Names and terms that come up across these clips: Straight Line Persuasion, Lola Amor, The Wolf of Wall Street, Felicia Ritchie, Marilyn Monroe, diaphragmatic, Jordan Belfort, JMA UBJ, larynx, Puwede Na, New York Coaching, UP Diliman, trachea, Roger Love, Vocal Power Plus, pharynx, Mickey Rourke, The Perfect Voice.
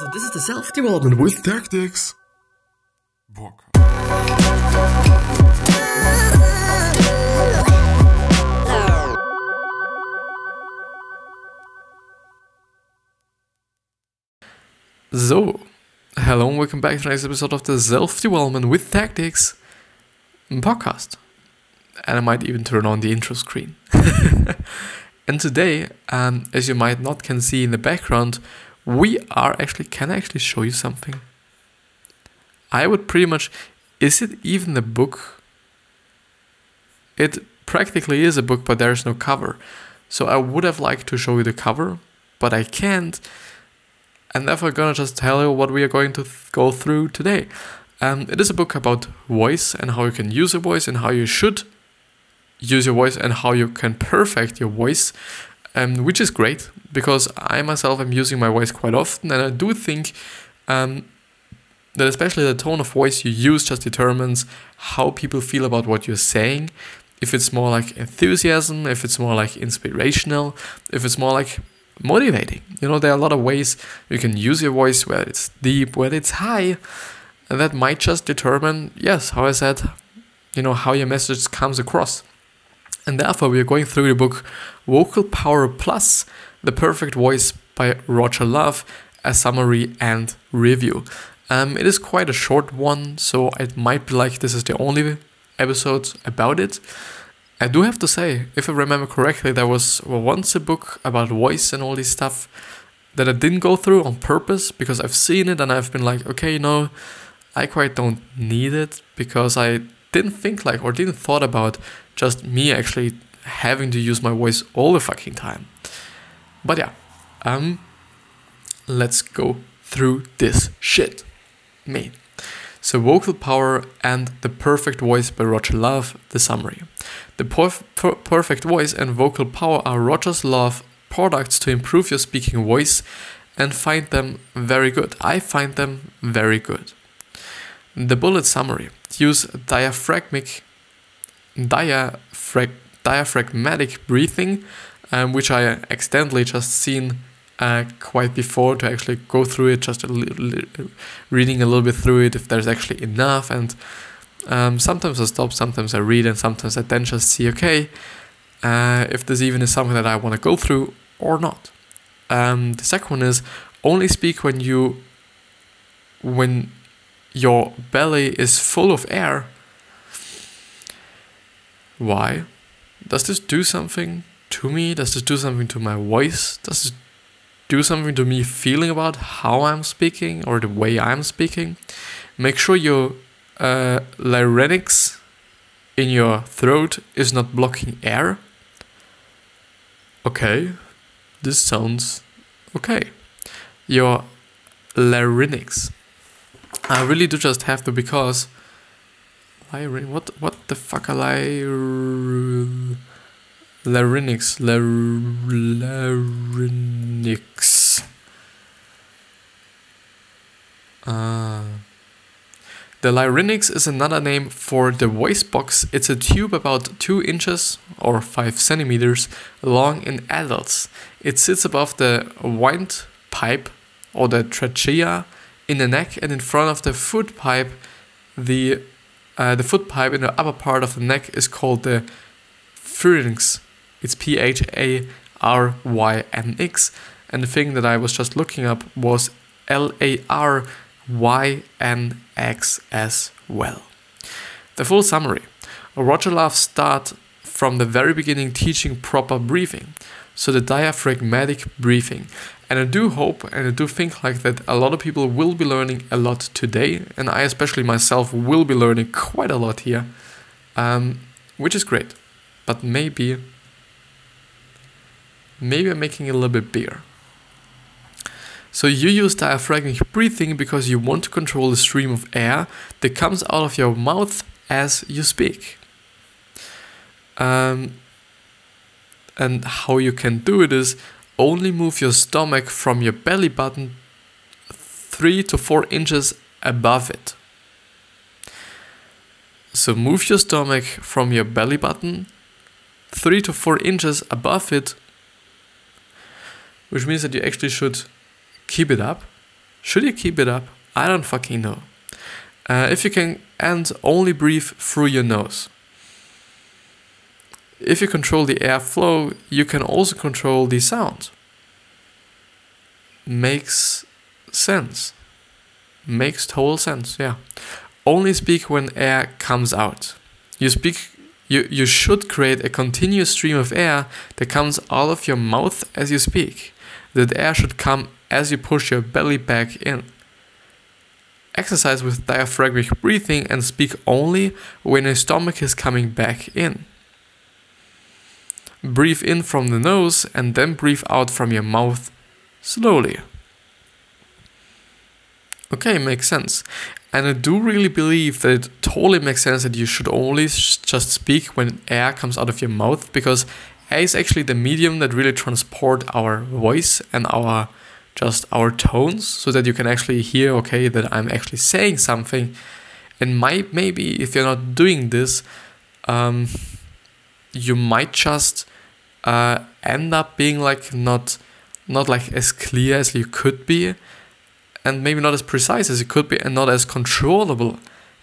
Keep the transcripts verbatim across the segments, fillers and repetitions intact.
So this is the Self-Development with Tactics book. So, hello and welcome back to the next episode of the Self-Development with Tactics podcast. And I might even turn on the intro screen. And today, um, as you might not can see in the background, we are actually, can I actually show you something? I would pretty much, is it even a book? It practically is a book, but there's no cover. So I would have liked to show you the cover, but I can't. And therefore I'm gonna just tell you what we are going to th- go through today. Um, it is a book about voice and how you can use your voice and how you should use your voice and how you can perfect your voice, um, which is great because I myself am using my voice quite often, and I do think um, that especially the tone of voice you use just determines how people feel about what you're saying. If it's more like enthusiasm, if it's more like inspirational, if it's more like motivating. You know, there are a lot of ways you can use your voice, whether it's deep, whether it's high, and that might just determine, yes, how I said, you know, how your message comes across. And therefore, we are going through the book Vocal Power Plus, The Perfect Voice by Roger Love, a summary and review. Um, it is quite a short one, so it might be like this is the only episode about it. I do have to say, if I remember correctly, there was once a book about voice and all this stuff that I didn't go through on purpose because I've seen it and I've been like, okay, no, I quite don't need it because I didn't think like or didn't thought about just me actually having to use my voice all the fucking time. But yeah, um, let's go through this shit, me. So Vocal Power and The Perfect Voice by Roger Love, the summary. The perf- per- Perfect Voice and Vocal Power are Roger's Love products to improve your speaking voice, and find them very good. I find them very good. The bullet summary. Use diaphragmic, diaphrag, diaphragmatic breathing, um, which I accidentally just seen uh, quite before to actually go through it, just a li- li- reading a little bit through it if there's actually enough. And um, sometimes I stop, sometimes I read, and sometimes I then just see, okay, uh, if this even is something that I want to go through or not. Um, the second one is only speak when you, when your belly is full of air. Why? Does this do something to me? Does this do something to my voice? Does this do something to me feeling about how I'm speaking or the way I'm speaking? Make sure your uh, larynx in your throat is not blocking air. Okay, this sounds okay. Your larynx. I really do just have to because what what the fuck are lar- larynx lar- larynx uh, the larynx is another name for the voice box. It's a tube about two inches or five centimeters long in adults. It sits above the windpipe or the trachea in the neck and in front of the food pipe. The uh, the food pipe in the upper part of the neck is called the pharynx. It's P H A R Y N X. And the thing that I was just looking up was L A R Y N X as well. The full summary. Roger Love starts from the very beginning teaching proper breathing. So the diaphragmatic breathing. And I do hope and I do think like that a lot of people will be learning a lot today. And I especially myself will be learning quite a lot here. Um, which is great. But maybe... Maybe I'm making it a little bit bigger. So you use diaphragmatic breathing because you want to control the stream of air that comes out of your mouth as you speak. Um, and how you can do it is... Only move your stomach from your belly button three to four inches above it. So move your stomach from your belly button three to four inches above it, which means that you actually should keep it up Should you keep it up? I don't fucking know. Uh, if you can, and only breathe through your nose. If you control the airflow, you can also control the sound. Makes sense. Makes total sense, yeah. Only speak when air comes out. You speak. You, you should create a continuous stream of air that comes out of your mouth as you speak. That air should come as you push your belly back in. Exercise with diaphragmatic breathing and speak only when your stomach is coming back in. Breathe in from the nose and then breathe out from your mouth slowly. Okay, makes sense. And I do really believe that it totally makes sense that you should only sh- just speak when air comes out of your mouth, because air is actually the medium that really transports our voice and our just our tones, so that you can actually hear, okay, that I'm actually saying something. And might maybe if you're not doing this, um, you might just uh, end up being like not not like as clear as you could be, and maybe not as precise as you could be, and not as controllable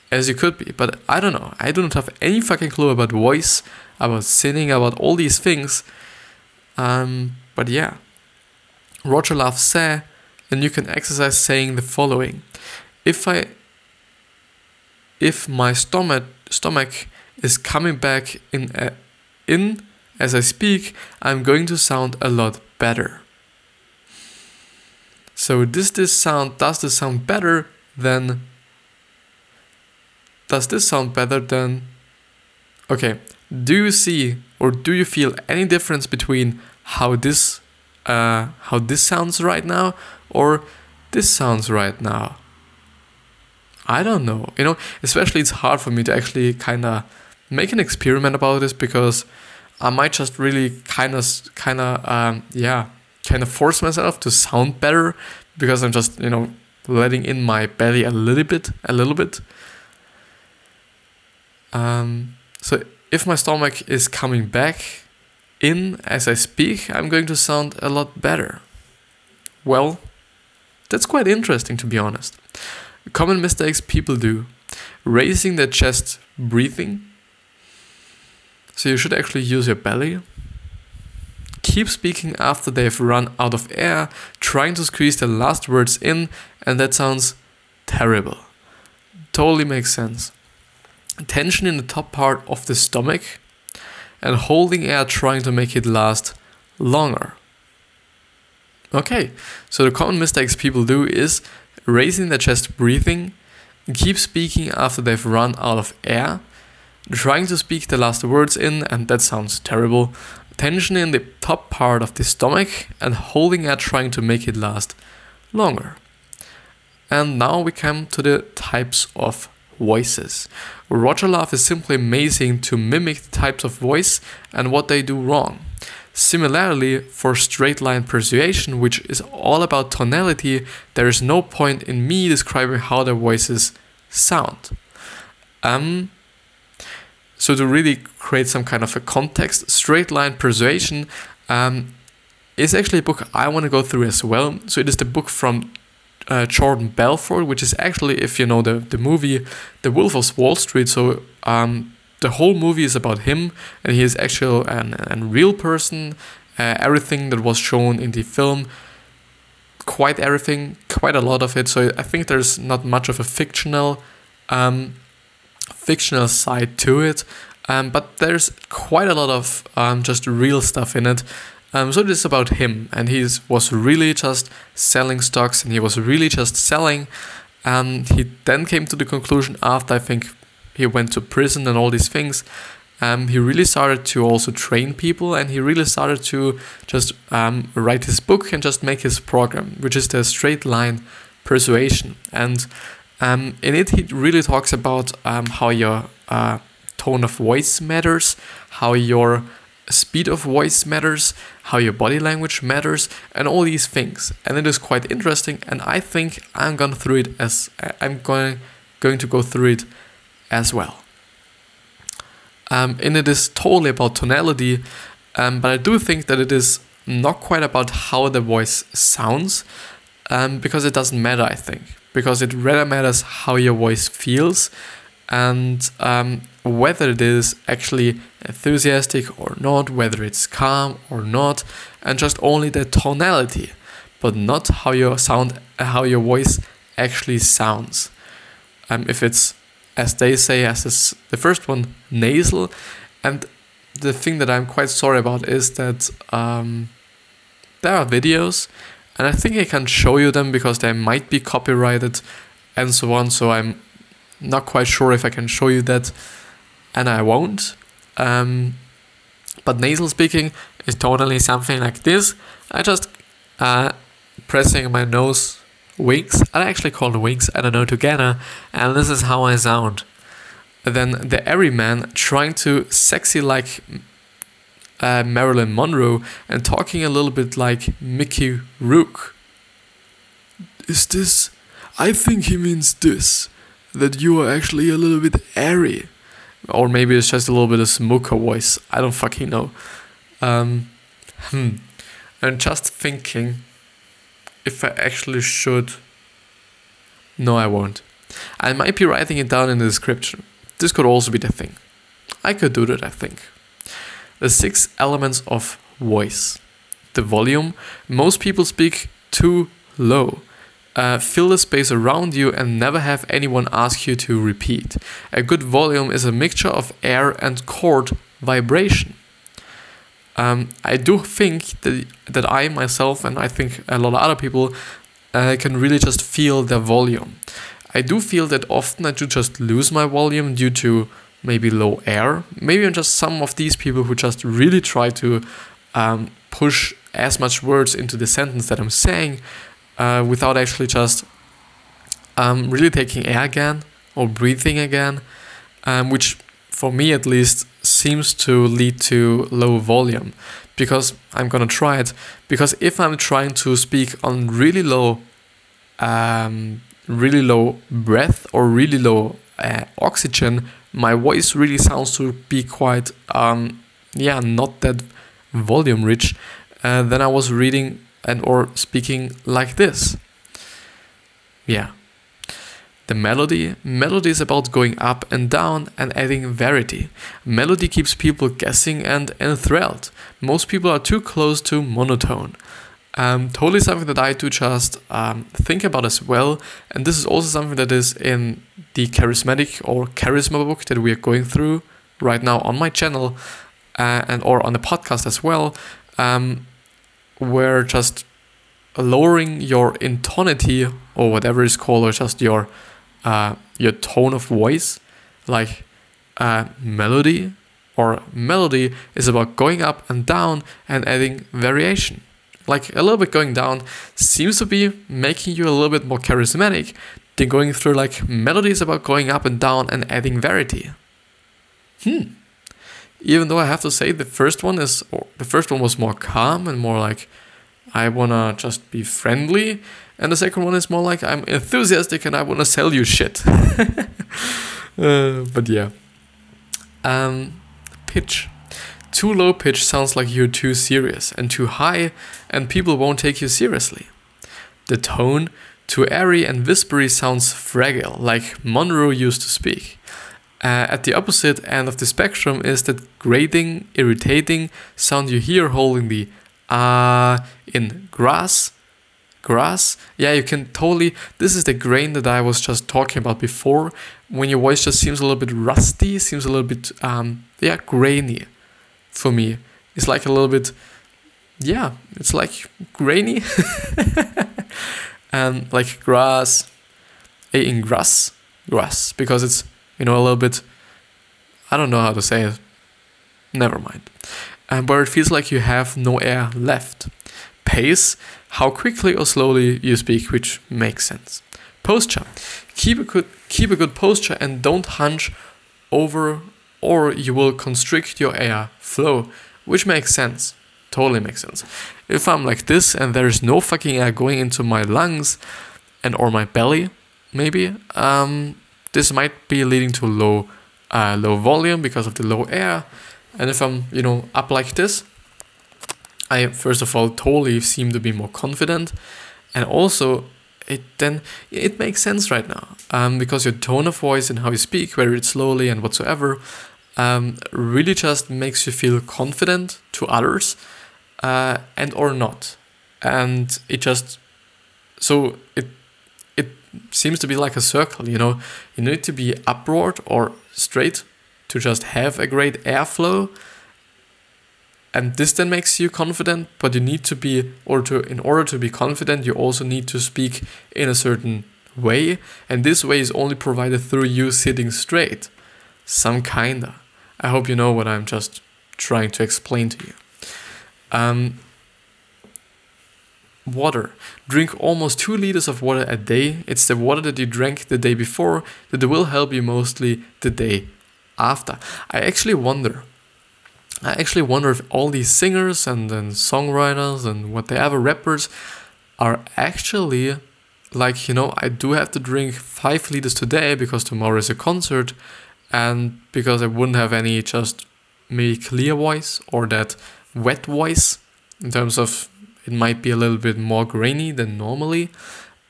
as you could be. But I don't know. I don't have any fucking clue about voice, about singing, about all these things. Um, but yeah. Roger Love said, and you can exercise saying the following: If I, if my stomach stomach is coming back in, uh, in as I speak, I'm going to sound a lot better. So does this sound does this sound better than? Does this sound better than? Okay, do you see or do you feel any difference between how this? Uh, how this sounds right now or this sounds right now? I don't know. You know, especially it's hard for me to actually kind of make an experiment about this, because I might just really kind of, kind of, um, yeah, kind of force myself to sound better, because I'm just, you know, letting in my belly a little bit, a little bit. Um, so if my stomach is coming back in as I speak, I'm going to sound a lot better. Well, that's quite interesting, to be honest. Common mistakes people do: raising their chest breathing. So you should actually use your belly. Keep speaking after they've run out of air, trying to squeeze the last words in, and that sounds terrible. Totally makes sense. Tension in the top part of the stomach, and holding air, trying to make it last longer. Okay, so the common mistakes people do is raising their chest breathing, keep speaking after they've run out of air, trying to speak the last words in, and that sounds terrible. Tension in the top part of the stomach, and holding air, trying to make it last longer. And now we come to the types of voices. Roger Love is simply amazing to mimic the types of voice and what they do wrong. Similarly, for straight line persuasion, which is all about tonality, there is no point in me describing how their voices sound. Um, so to really create some kind of a context, Straight Line Persuasion um, is actually a book I want to go through as well. So it is the book from Uh, Jordan Belfort, which is actually, if you know the, the movie The Wolf of Wall Street, so um, the whole movie is about him, and he is actually an, an real person. Uh, everything that was shown in the film, quite everything, quite a lot of it, so I think there's not much of a fictional um, fictional side to it, um, but there's quite a lot of um, just real stuff in it. Um, so it is about him, and he was really just selling stocks, and he was really just selling. Um, he then came to the conclusion, after I think he went to prison and all these things, um, he really started to also train people, and he really started to just um, write his book and just make his program, which is the Straight Line Persuasion. And um, in it, he really talks about um, how your uh, tone of voice matters, how your speed of voice matters, how your body language matters, and all these things. And it is quite interesting, and I think I'm going through it as I'm going going to go through it as well. Um, and it is totally about tonality, um, but I do think that it is not quite about how the voice sounds, um, because it doesn't matter, I think. Because it rather matters how your voice feels and um, whether it is actually enthusiastic or not, whether it's calm or not, and just only the tonality, but not how your sound, how your voice actually sounds. Um, if it's, as they say, as is the first one, nasal. And the thing that I'm quite sorry about is that um, there are videos, and I think I can't show you them because they might be copyrighted and so on, so I'm not quite sure if I can show you that, and I won't. Um, but nasal speaking is totally something like this. I just uh, pressing my nose wings, I actually call the wings, I don't know, together, and this is how I sound. Then the airyman trying to sexy like uh, Marilyn Monroe and talking a little bit like Mickey Rourke. Is this? I think he means this, that you are actually a little bit airy. Or maybe it's just a little bit of smoker voice, I don't fucking know. Um, hmm. I'm just thinking if I actually should. No, I won't. I might be writing it down in the description. This could also be the thing. I could do that, I think. The six elements of voice. The volume. Most people speak too low. Uh, fill the space around you and never have anyone ask you to repeat. A good volume is a mixture of air and chord vibration. Um, I do think that, that I myself, and I think a lot of other people, uh, can really just feel their volume. I do feel that often I do just lose my volume due to maybe low air. Maybe I'm just some of these people who just really try to um, push as much words into the sentence that I'm saying uh, without actually just um, really taking air again or breathing again, um, which for me at least seems to lead to low volume, because I'm gonna try it. Because if I'm trying to speak on really low um, really low breath or really low uh, oxygen, my voice really sounds to be quite um yeah not that volume rich. Uh, then I was reading and or speaking like this. Yeah. The melody. Melody is about going up and down and adding variety. Melody keeps people guessing and enthralled. Most people are too close to monotone. Um, totally something that I do just um, think about as well, and this is also something that is in the charismatic or charisma book that we are going through right now on my channel uh, and or on the podcast as well, um, where just lowering your intonity or whatever it's called, or just your uh, your tone of voice, like uh, melody or melody is about going up and down and adding variation. Like a little bit going down seems to be making you a little bit more charismatic than going through like melodies about going up and down and adding variety. Hmm. Even though I have to say the first one is, or the first one was more calm and more like I wanna just be friendly, and the second one is more like I'm enthusiastic and I wanna sell you shit. uh, but yeah. Um, pitch. Too low pitch sounds like you're too serious, and too high, and people won't take you seriously. The tone, too airy and whispery, sounds fragile, like Monroe used to speak. Uh, at the opposite end of the spectrum is that grating, irritating sound you hear holding the ah uh, in grass. Grass? Yeah, you can totally... This is the grain that I was just talking about before, when your voice just seems a little bit rusty, seems a little bit, um, yeah, grainy. For me, it's like a little bit, yeah, it's like grainy and like grass, in grass, grass, because it's, you know, a little bit, I don't know how to say it, never mind. Um, but it feels like you have no air left. Pace, how quickly or slowly you speak, which makes sense. Posture, keep a good, keep a good posture and don't hunch over, or you will constrict your air flow, which makes sense. Totally makes sense. If I'm like this and there is no fucking air going into my lungs and or my belly, maybe, um, this might be leading to low uh, low volume because of the low air. And if I'm, you know, up like this, I first of all totally seem to be more confident. And also, it then it makes sense right now, um, because your tone of voice and how you speak, whether it's slowly and whatsoever, um, really just makes you feel confident to others, uh, and or not. And it just, so it it seems to be like a circle, you know. You need to be upward or straight to just have a great airflow. And this then makes you confident, but you need to be, or to, in order to be confident, you also need to speak in a certain way. And this way is only provided through you sitting straight. Some kinda. I hope you know what I'm just trying to explain to you. Um, water. Drink almost two liters of water a day. It's the water that you drank the day before that will help you mostly the day after. I actually wonder... I actually wonder if all these singers and then songwriters and whatever rappers are actually like, you know, I do have to drink five liters today because tomorrow is a concert, and because I wouldn't have any just maybe clear voice or that wet voice, in terms of it might be a little bit more grainy than normally.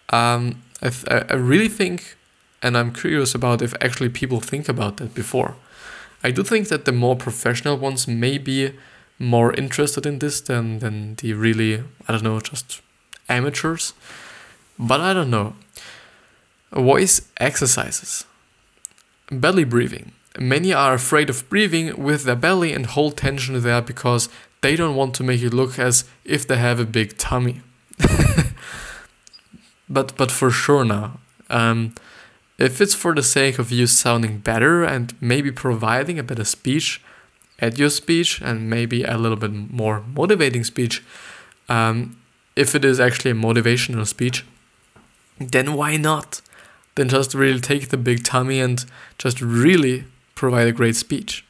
Um, I, th- I really think, and I'm curious about if actually people think about that before. I do think that the more professional ones may be more interested in this than, than the really, I don't know, just amateurs. But I don't know. Voice exercises. Belly breathing. Many are afraid of breathing with their belly and hold tension there because they don't want to make it look as if they have a big tummy. but but for sure now. Um... If it's for the sake of you sounding better and maybe providing a better speech, at your speech, and maybe a little bit more motivating speech, um, if it is actually a motivational speech, then why not? Then just really take the big tummy and just really provide a great speech.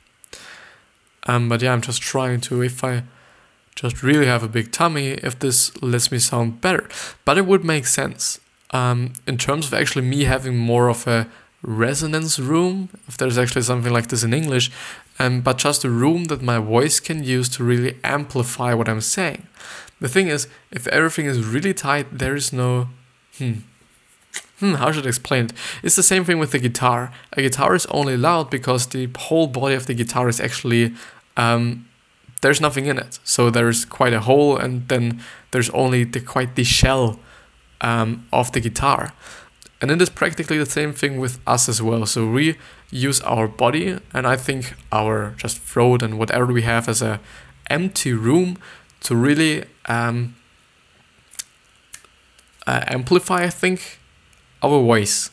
Um, but yeah, I'm just trying to, if I just really have a big tummy, if this lets me sound better. But it would make sense. Um, in terms of actually me having more of a resonance room, if there's actually something like this in English, um, but just a room that my voice can use to really amplify what I'm saying. The thing is, if everything is really tight, there is no... Hmm. Hmm, how should I explain it? It's the same thing with the guitar. A guitar is only loud because the whole body of the guitar is actually... Um, there's nothing in it. So there's quite a hole, and then there's only the quite the shell Um, of the guitar. And it is practically the same thing with us as well. So we use our body, and I think our just throat and whatever we have as a empty room to really um, uh, amplify, I think, our voice.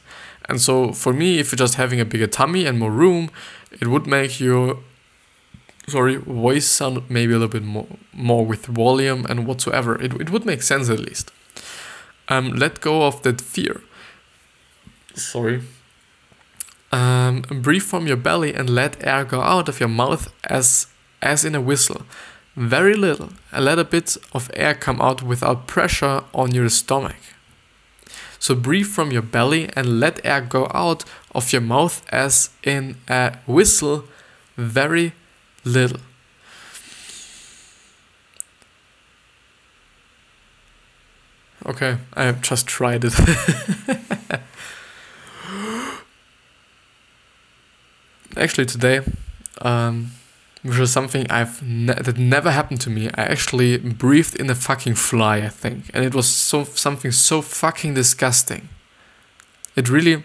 And so for me, if you're just having a bigger tummy and more room, it would make your sorry voice sound maybe a little bit more, more with volume and whatsoever. It, it would make sense at least. Um, let go of that fear. Sorry. Um, breathe from your belly and let air go out of your mouth as as in a whistle. Very little. A little bit of air come out without pressure on your stomach. So breathe from your belly and let air go out of your mouth as in a whistle. Very little. Okay, I have just tried it. Actually, today, um, which was something I've ne- that never happened to me. I actually breathed in a fucking fly, I think, and it was so something so fucking disgusting. It really,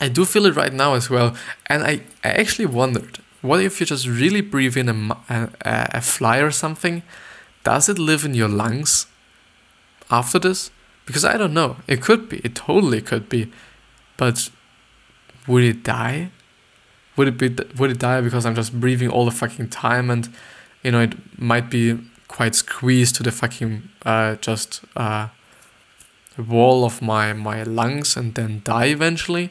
I do feel it right now as well, and I, I actually wondered, what if you just really breathe in a, a a fly or something? Does it live in your lungs after this? Because I don't know. It could be. It totally could be. But would it die? Would it be? Would it die because I'm just breathing all the fucking time, and you know it might be quite squeezed to the fucking uh, just uh, wall of my my lungs and then die eventually.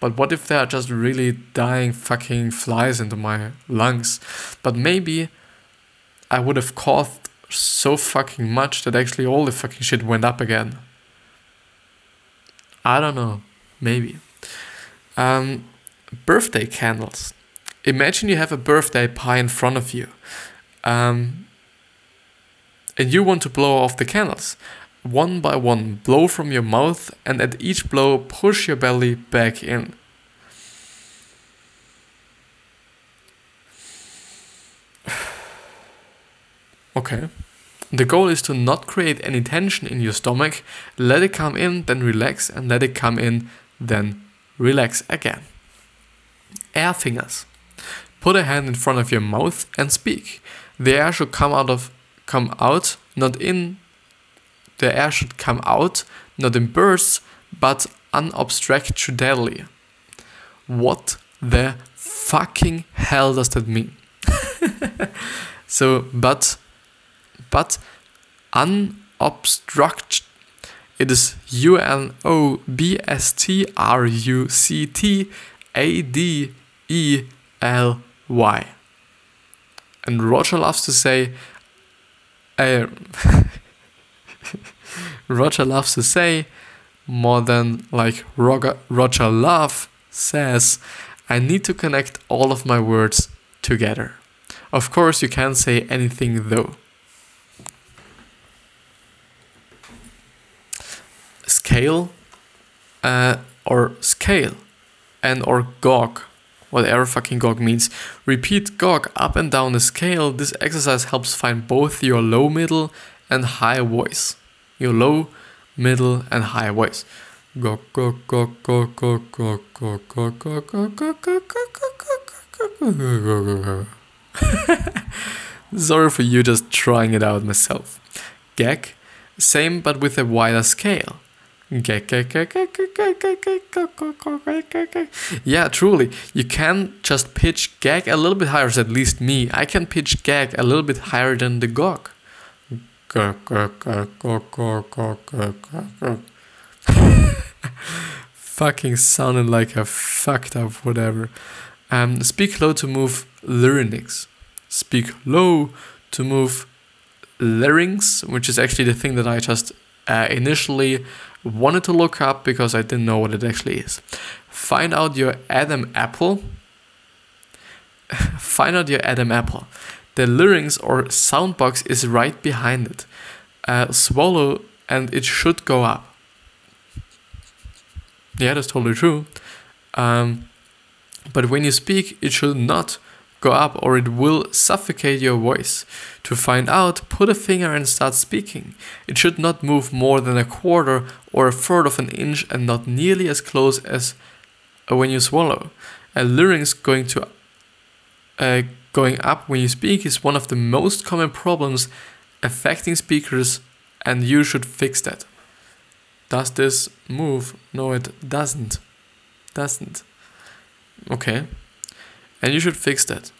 But what if there are just really dying fucking flies into my lungs? But maybe I would have coughed so fucking much that actually all the fucking shit went up again. I don't know. Maybe. Um, birthday candles. Imagine you have a birthday pie in front of you. Um, and you want to blow off the candles. One by one, blow from your mouth, and at each blow, push your belly back in. Okay. The goal is to not create any tension in your stomach. Let it come in, then relax, and let it come in, then relax again. Air fingers. Put a hand in front of your mouth and speak. The air should come out of come out, not in. The air should come out, not in bursts, but unobstructedly. What the fucking hell does that mean? So, but, but, unobstructed. It is U N O B S T R U C T A D E L Y. And Roger loves to say, uh, Roger loves to say, more than like Roger, Roger Love says, I need to connect all of my words together. Of course, you can't say anything though. Scale uh, or scale and or gog, whatever fucking gog means. Repeat gog up and down the scale. This exercise helps find both your low, middle and high voice. Your low, middle and high voice. Gog, gog, gog, gog, gog, gog, gog, gog, gog, gog, gog, gog, gog, gog. Sorry for you just trying it out myself. Gag, same but with a wider scale. Yeah, truly, you can just pitch gag a little bit higher, at least me. I can pitch gag a little bit higher than the gog. Fucking sounded like a fucked up whatever. Um, speak low to move larynx. Speak low to move larynx, which is actually the thing that I just uh, initially wanted to look up because I didn't know what it actually is. Find out your Adam apple. Find out your Adam apple. The larynx or sound box is right behind it. Uh, swallow and it should go up. Yeah, that's totally true. Um, but when you speak, it should not go up or it will suffocate your voice. To find out, put a finger and start speaking. It should not move more than a quarter or a third of an inch and not nearly as close as when you swallow. A larynx going to... Uh, Going up when you speak is one of the most common problems affecting speakers, and you should fix that. Does this move? No, it doesn't. Doesn't. Okay. And you should fix that.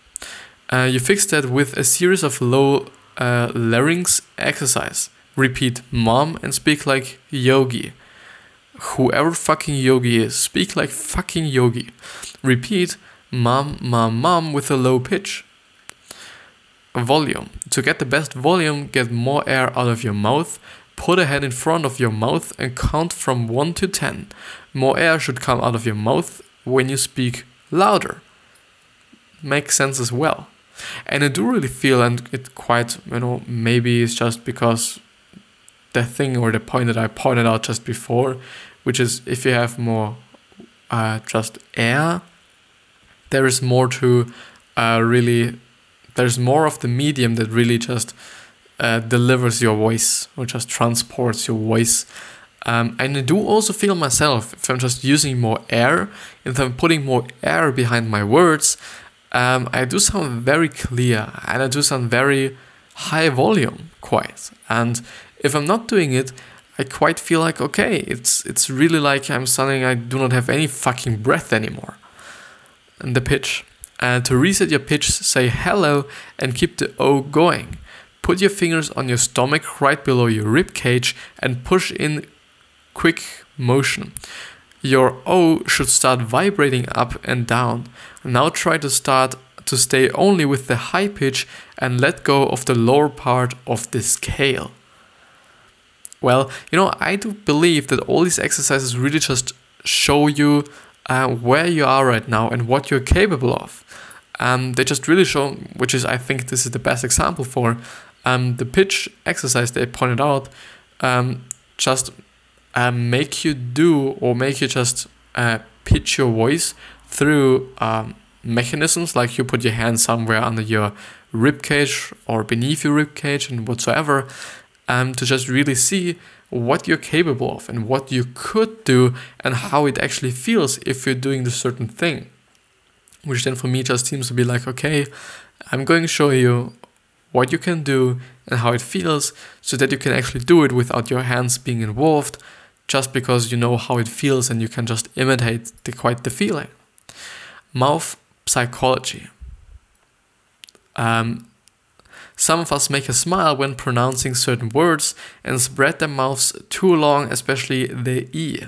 Uh, you fix that with a series of low uh, larynx exercise. Repeat mom and speak like yogi. Whoever fucking yogi is, speak like fucking yogi. Repeat mom, mom, mom with a low pitch. Volume. To get the best volume, get more air out of your mouth. Put a hand in front of your mouth and count from one to ten. More air should come out of your mouth when you speak louder. Makes sense as well. And I do really feel, and it quite, you know, maybe it's just because the thing or the point that I pointed out just before, which is if you have more uh, just air, there is more to uh, really, there's more of the medium that really just uh, delivers your voice or just transports your voice. Um, and I do also feel myself, if I'm just using more air, if I'm putting more air behind my words, um, I do sound very clear and I do sound very high volume quite. And if I'm not doing it, I quite feel like, okay, it's it's really like I'm sounding, I do not have any fucking breath anymore. And the pitch. Uh, to reset your pitch, say hello and keep the O going. Put your fingers on your stomach right below your rib cage and push in quick motion. Your O should start vibrating up and down. Now try to start to stay only with the high pitch and let go of the lower part of the scale. Well, you know, I do believe that all these exercises really just show you Uh, where you are right now and what you're capable of. Um, they just really show, which is, I think this is the best example for, um, the pitch exercise they pointed out, um, just uh, make you do or make you just uh, pitch your voice through um, mechanisms like you put your hand somewhere under your ribcage or beneath your ribcage and whatsoever, um, to just really see what you're capable of and what you could do and how it actually feels if you're doing the certain thing. Which then for me just seems to be like, okay, I'm going to show you what you can do and how it feels so that you can actually do it without your hands being involved, just because you know how it feels and you can just imitate the, quite the feeling. Mouth psychology. Um, some of us make a smile when pronouncing certain words and spread their mouths too long, especially the E.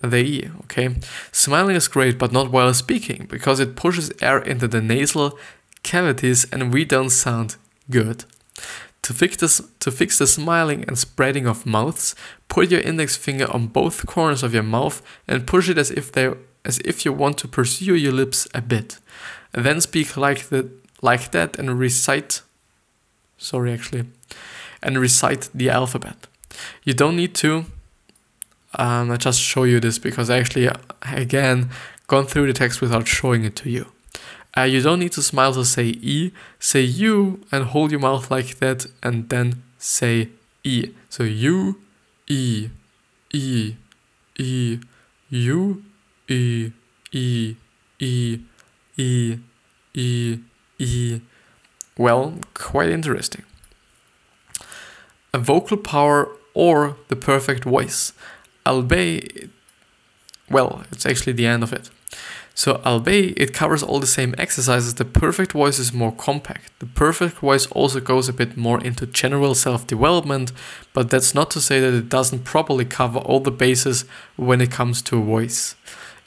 The E, okay? Smiling is great, but not while speaking, because it pushes air into the nasal cavities and we don't sound good. To fix this, to fix the smiling and spreading of mouths, put your index finger on both corners of your mouth and push it as if they as if you want to pursue your lips a bit. Then speak like the like that and recite sorry actually and recite the alphabet. You don't need to um, I just show you this because I actually again gone through the text without showing it to you. Uh, you don't need to smile to say E, say U and hold your mouth like that and then say E. So U, E, E, E, U, E, E, E, E, E, E. Well, quite interesting. A vocal power or the perfect voice. Albeit, well, it's actually the end of it. So albeit it covers all the same exercises, the perfect voice is more compact. The perfect voice also goes a bit more into general self-development, but that's not to say that it doesn't properly cover all the bases when it comes to voice.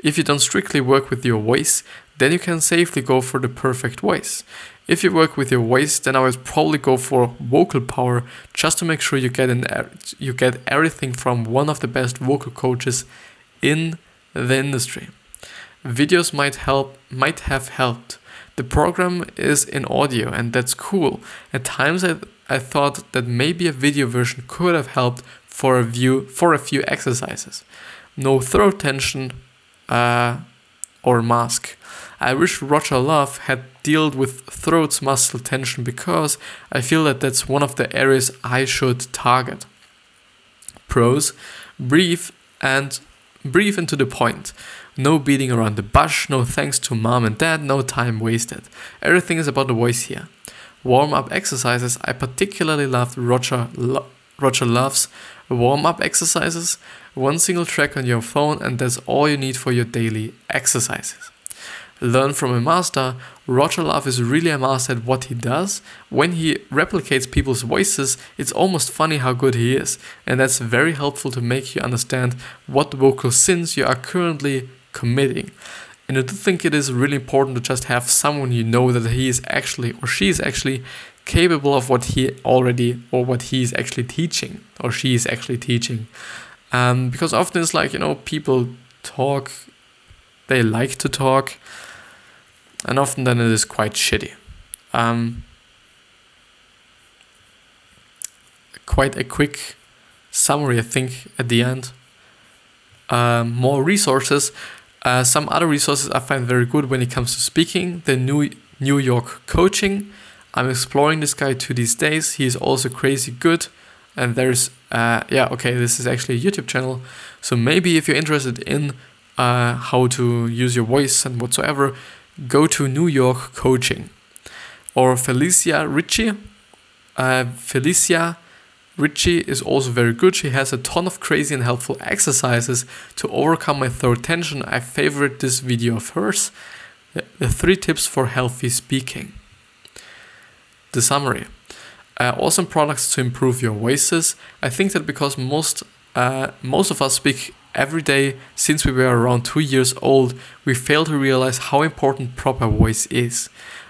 If you don't strictly work with your voice, then you can safely go for the perfect voice. If you work with your voice, then I would probably go for vocal power, just to make sure you get an you get everything from one of the best vocal coaches in the industry. Videos might help, might have helped. The program is in audio and that's cool. At times I, I thought that maybe a video version could have helped for a, view, for a few exercises. No throat tension uh, or mask. I wish Roger Love had dealt with throat muscle tension because I feel that that's one of the areas I should target. Pros, breathe and breathe into the point. No beating around the bush, no thanks to mom and dad, no time wasted. Everything is about the voice here. Warm-up exercises. I particularly loved Roger, Lo- Roger Love's warm-up exercises. One single track on your phone and that's all you need for your daily exercises. Learn from a master. Roger Love is really a master at what he does. When he replicates people's voices, it's almost funny how good he is. And that's very helpful to make you understand what vocal sins you are currently committing. And I do think it is really important to just have someone you know that he is actually or she is actually capable of what he already or what he is actually teaching or she is actually teaching. Um, because often it's like, you know, people talk, they like to talk, and often then it is quite shitty. Um, quite a quick summary, I think, at the end. Uh, more resources. Uh, some other resources I find very good when it comes to speaking. The New, New York Coaching. I'm exploring this guy to these days. He is also crazy good. And there's, uh, yeah, okay, this is actually a YouTube channel. So maybe if you're interested in uh, how to use your voice and whatsoever, go to New York Coaching. Or Felicia Ritchie. Uh, Felicia Ritchie is also very good. She has a ton of crazy and helpful exercises to overcome my throat tension. I favorite this video of hers. The three tips for healthy speaking. The summary. Uh, awesome products to improve your voices. I think that because most uh, most of us speak every day since we were around two years old, we fail to realize how important proper voice is.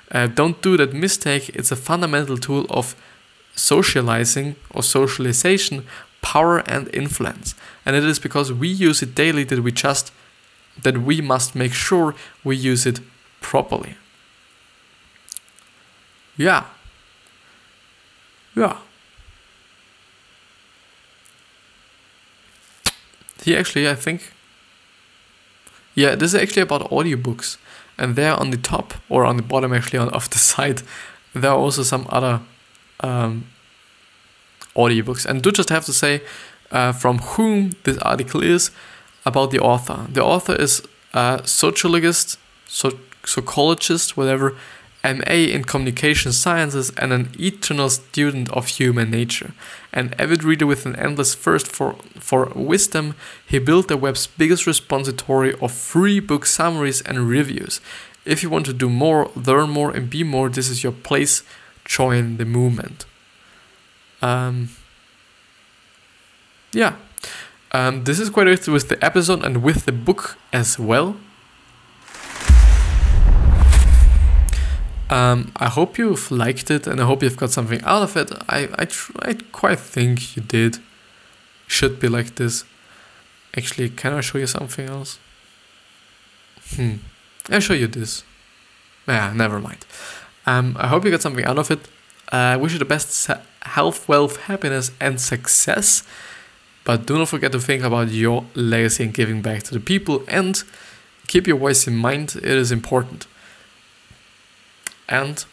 Uh, don't do that mistake. It's a fundamental tool of socializing or socialization, power and influence. And it is because we use it daily that we just that we must make sure we use it properly. Yeah. Yeah. Yeah, actually, I think. Yeah, this is actually about audiobooks. And there on the top, or on the bottom actually, on off the side, there are also some other um, audiobooks. And do just have to say uh, from whom this article is, about the author. The author is a sociologist, so psychologist, whatever, M A in communication sciences, and an eternal student of human nature. An avid reader with an endless thirst for, for wisdom, he built the web's biggest repository of free book summaries and reviews. If you want to do more, learn more, and be more, this is your place. Join the movement. Um, yeah. Um, this is quite it with the episode and with the book as well. Um, I hope you've liked it, and I hope you've got something out of it. I, I, tr- I quite think you did. Should be like this. Actually, can I show you something else? Hmm. I'll show you this. Yeah, never mind. Um, I hope you got something out of it. I uh, wish you the best sa- health, wealth, happiness, and success. But do not forget to think about your legacy and giving back to the people. And keep your voice in mind. It is important. And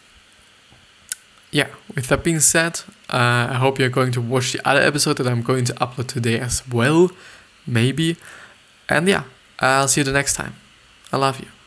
yeah, with that being said, uh, I hope you're going to watch the other episode that I'm going to upload today as well, maybe. And yeah, I'll see you the next time. I love you.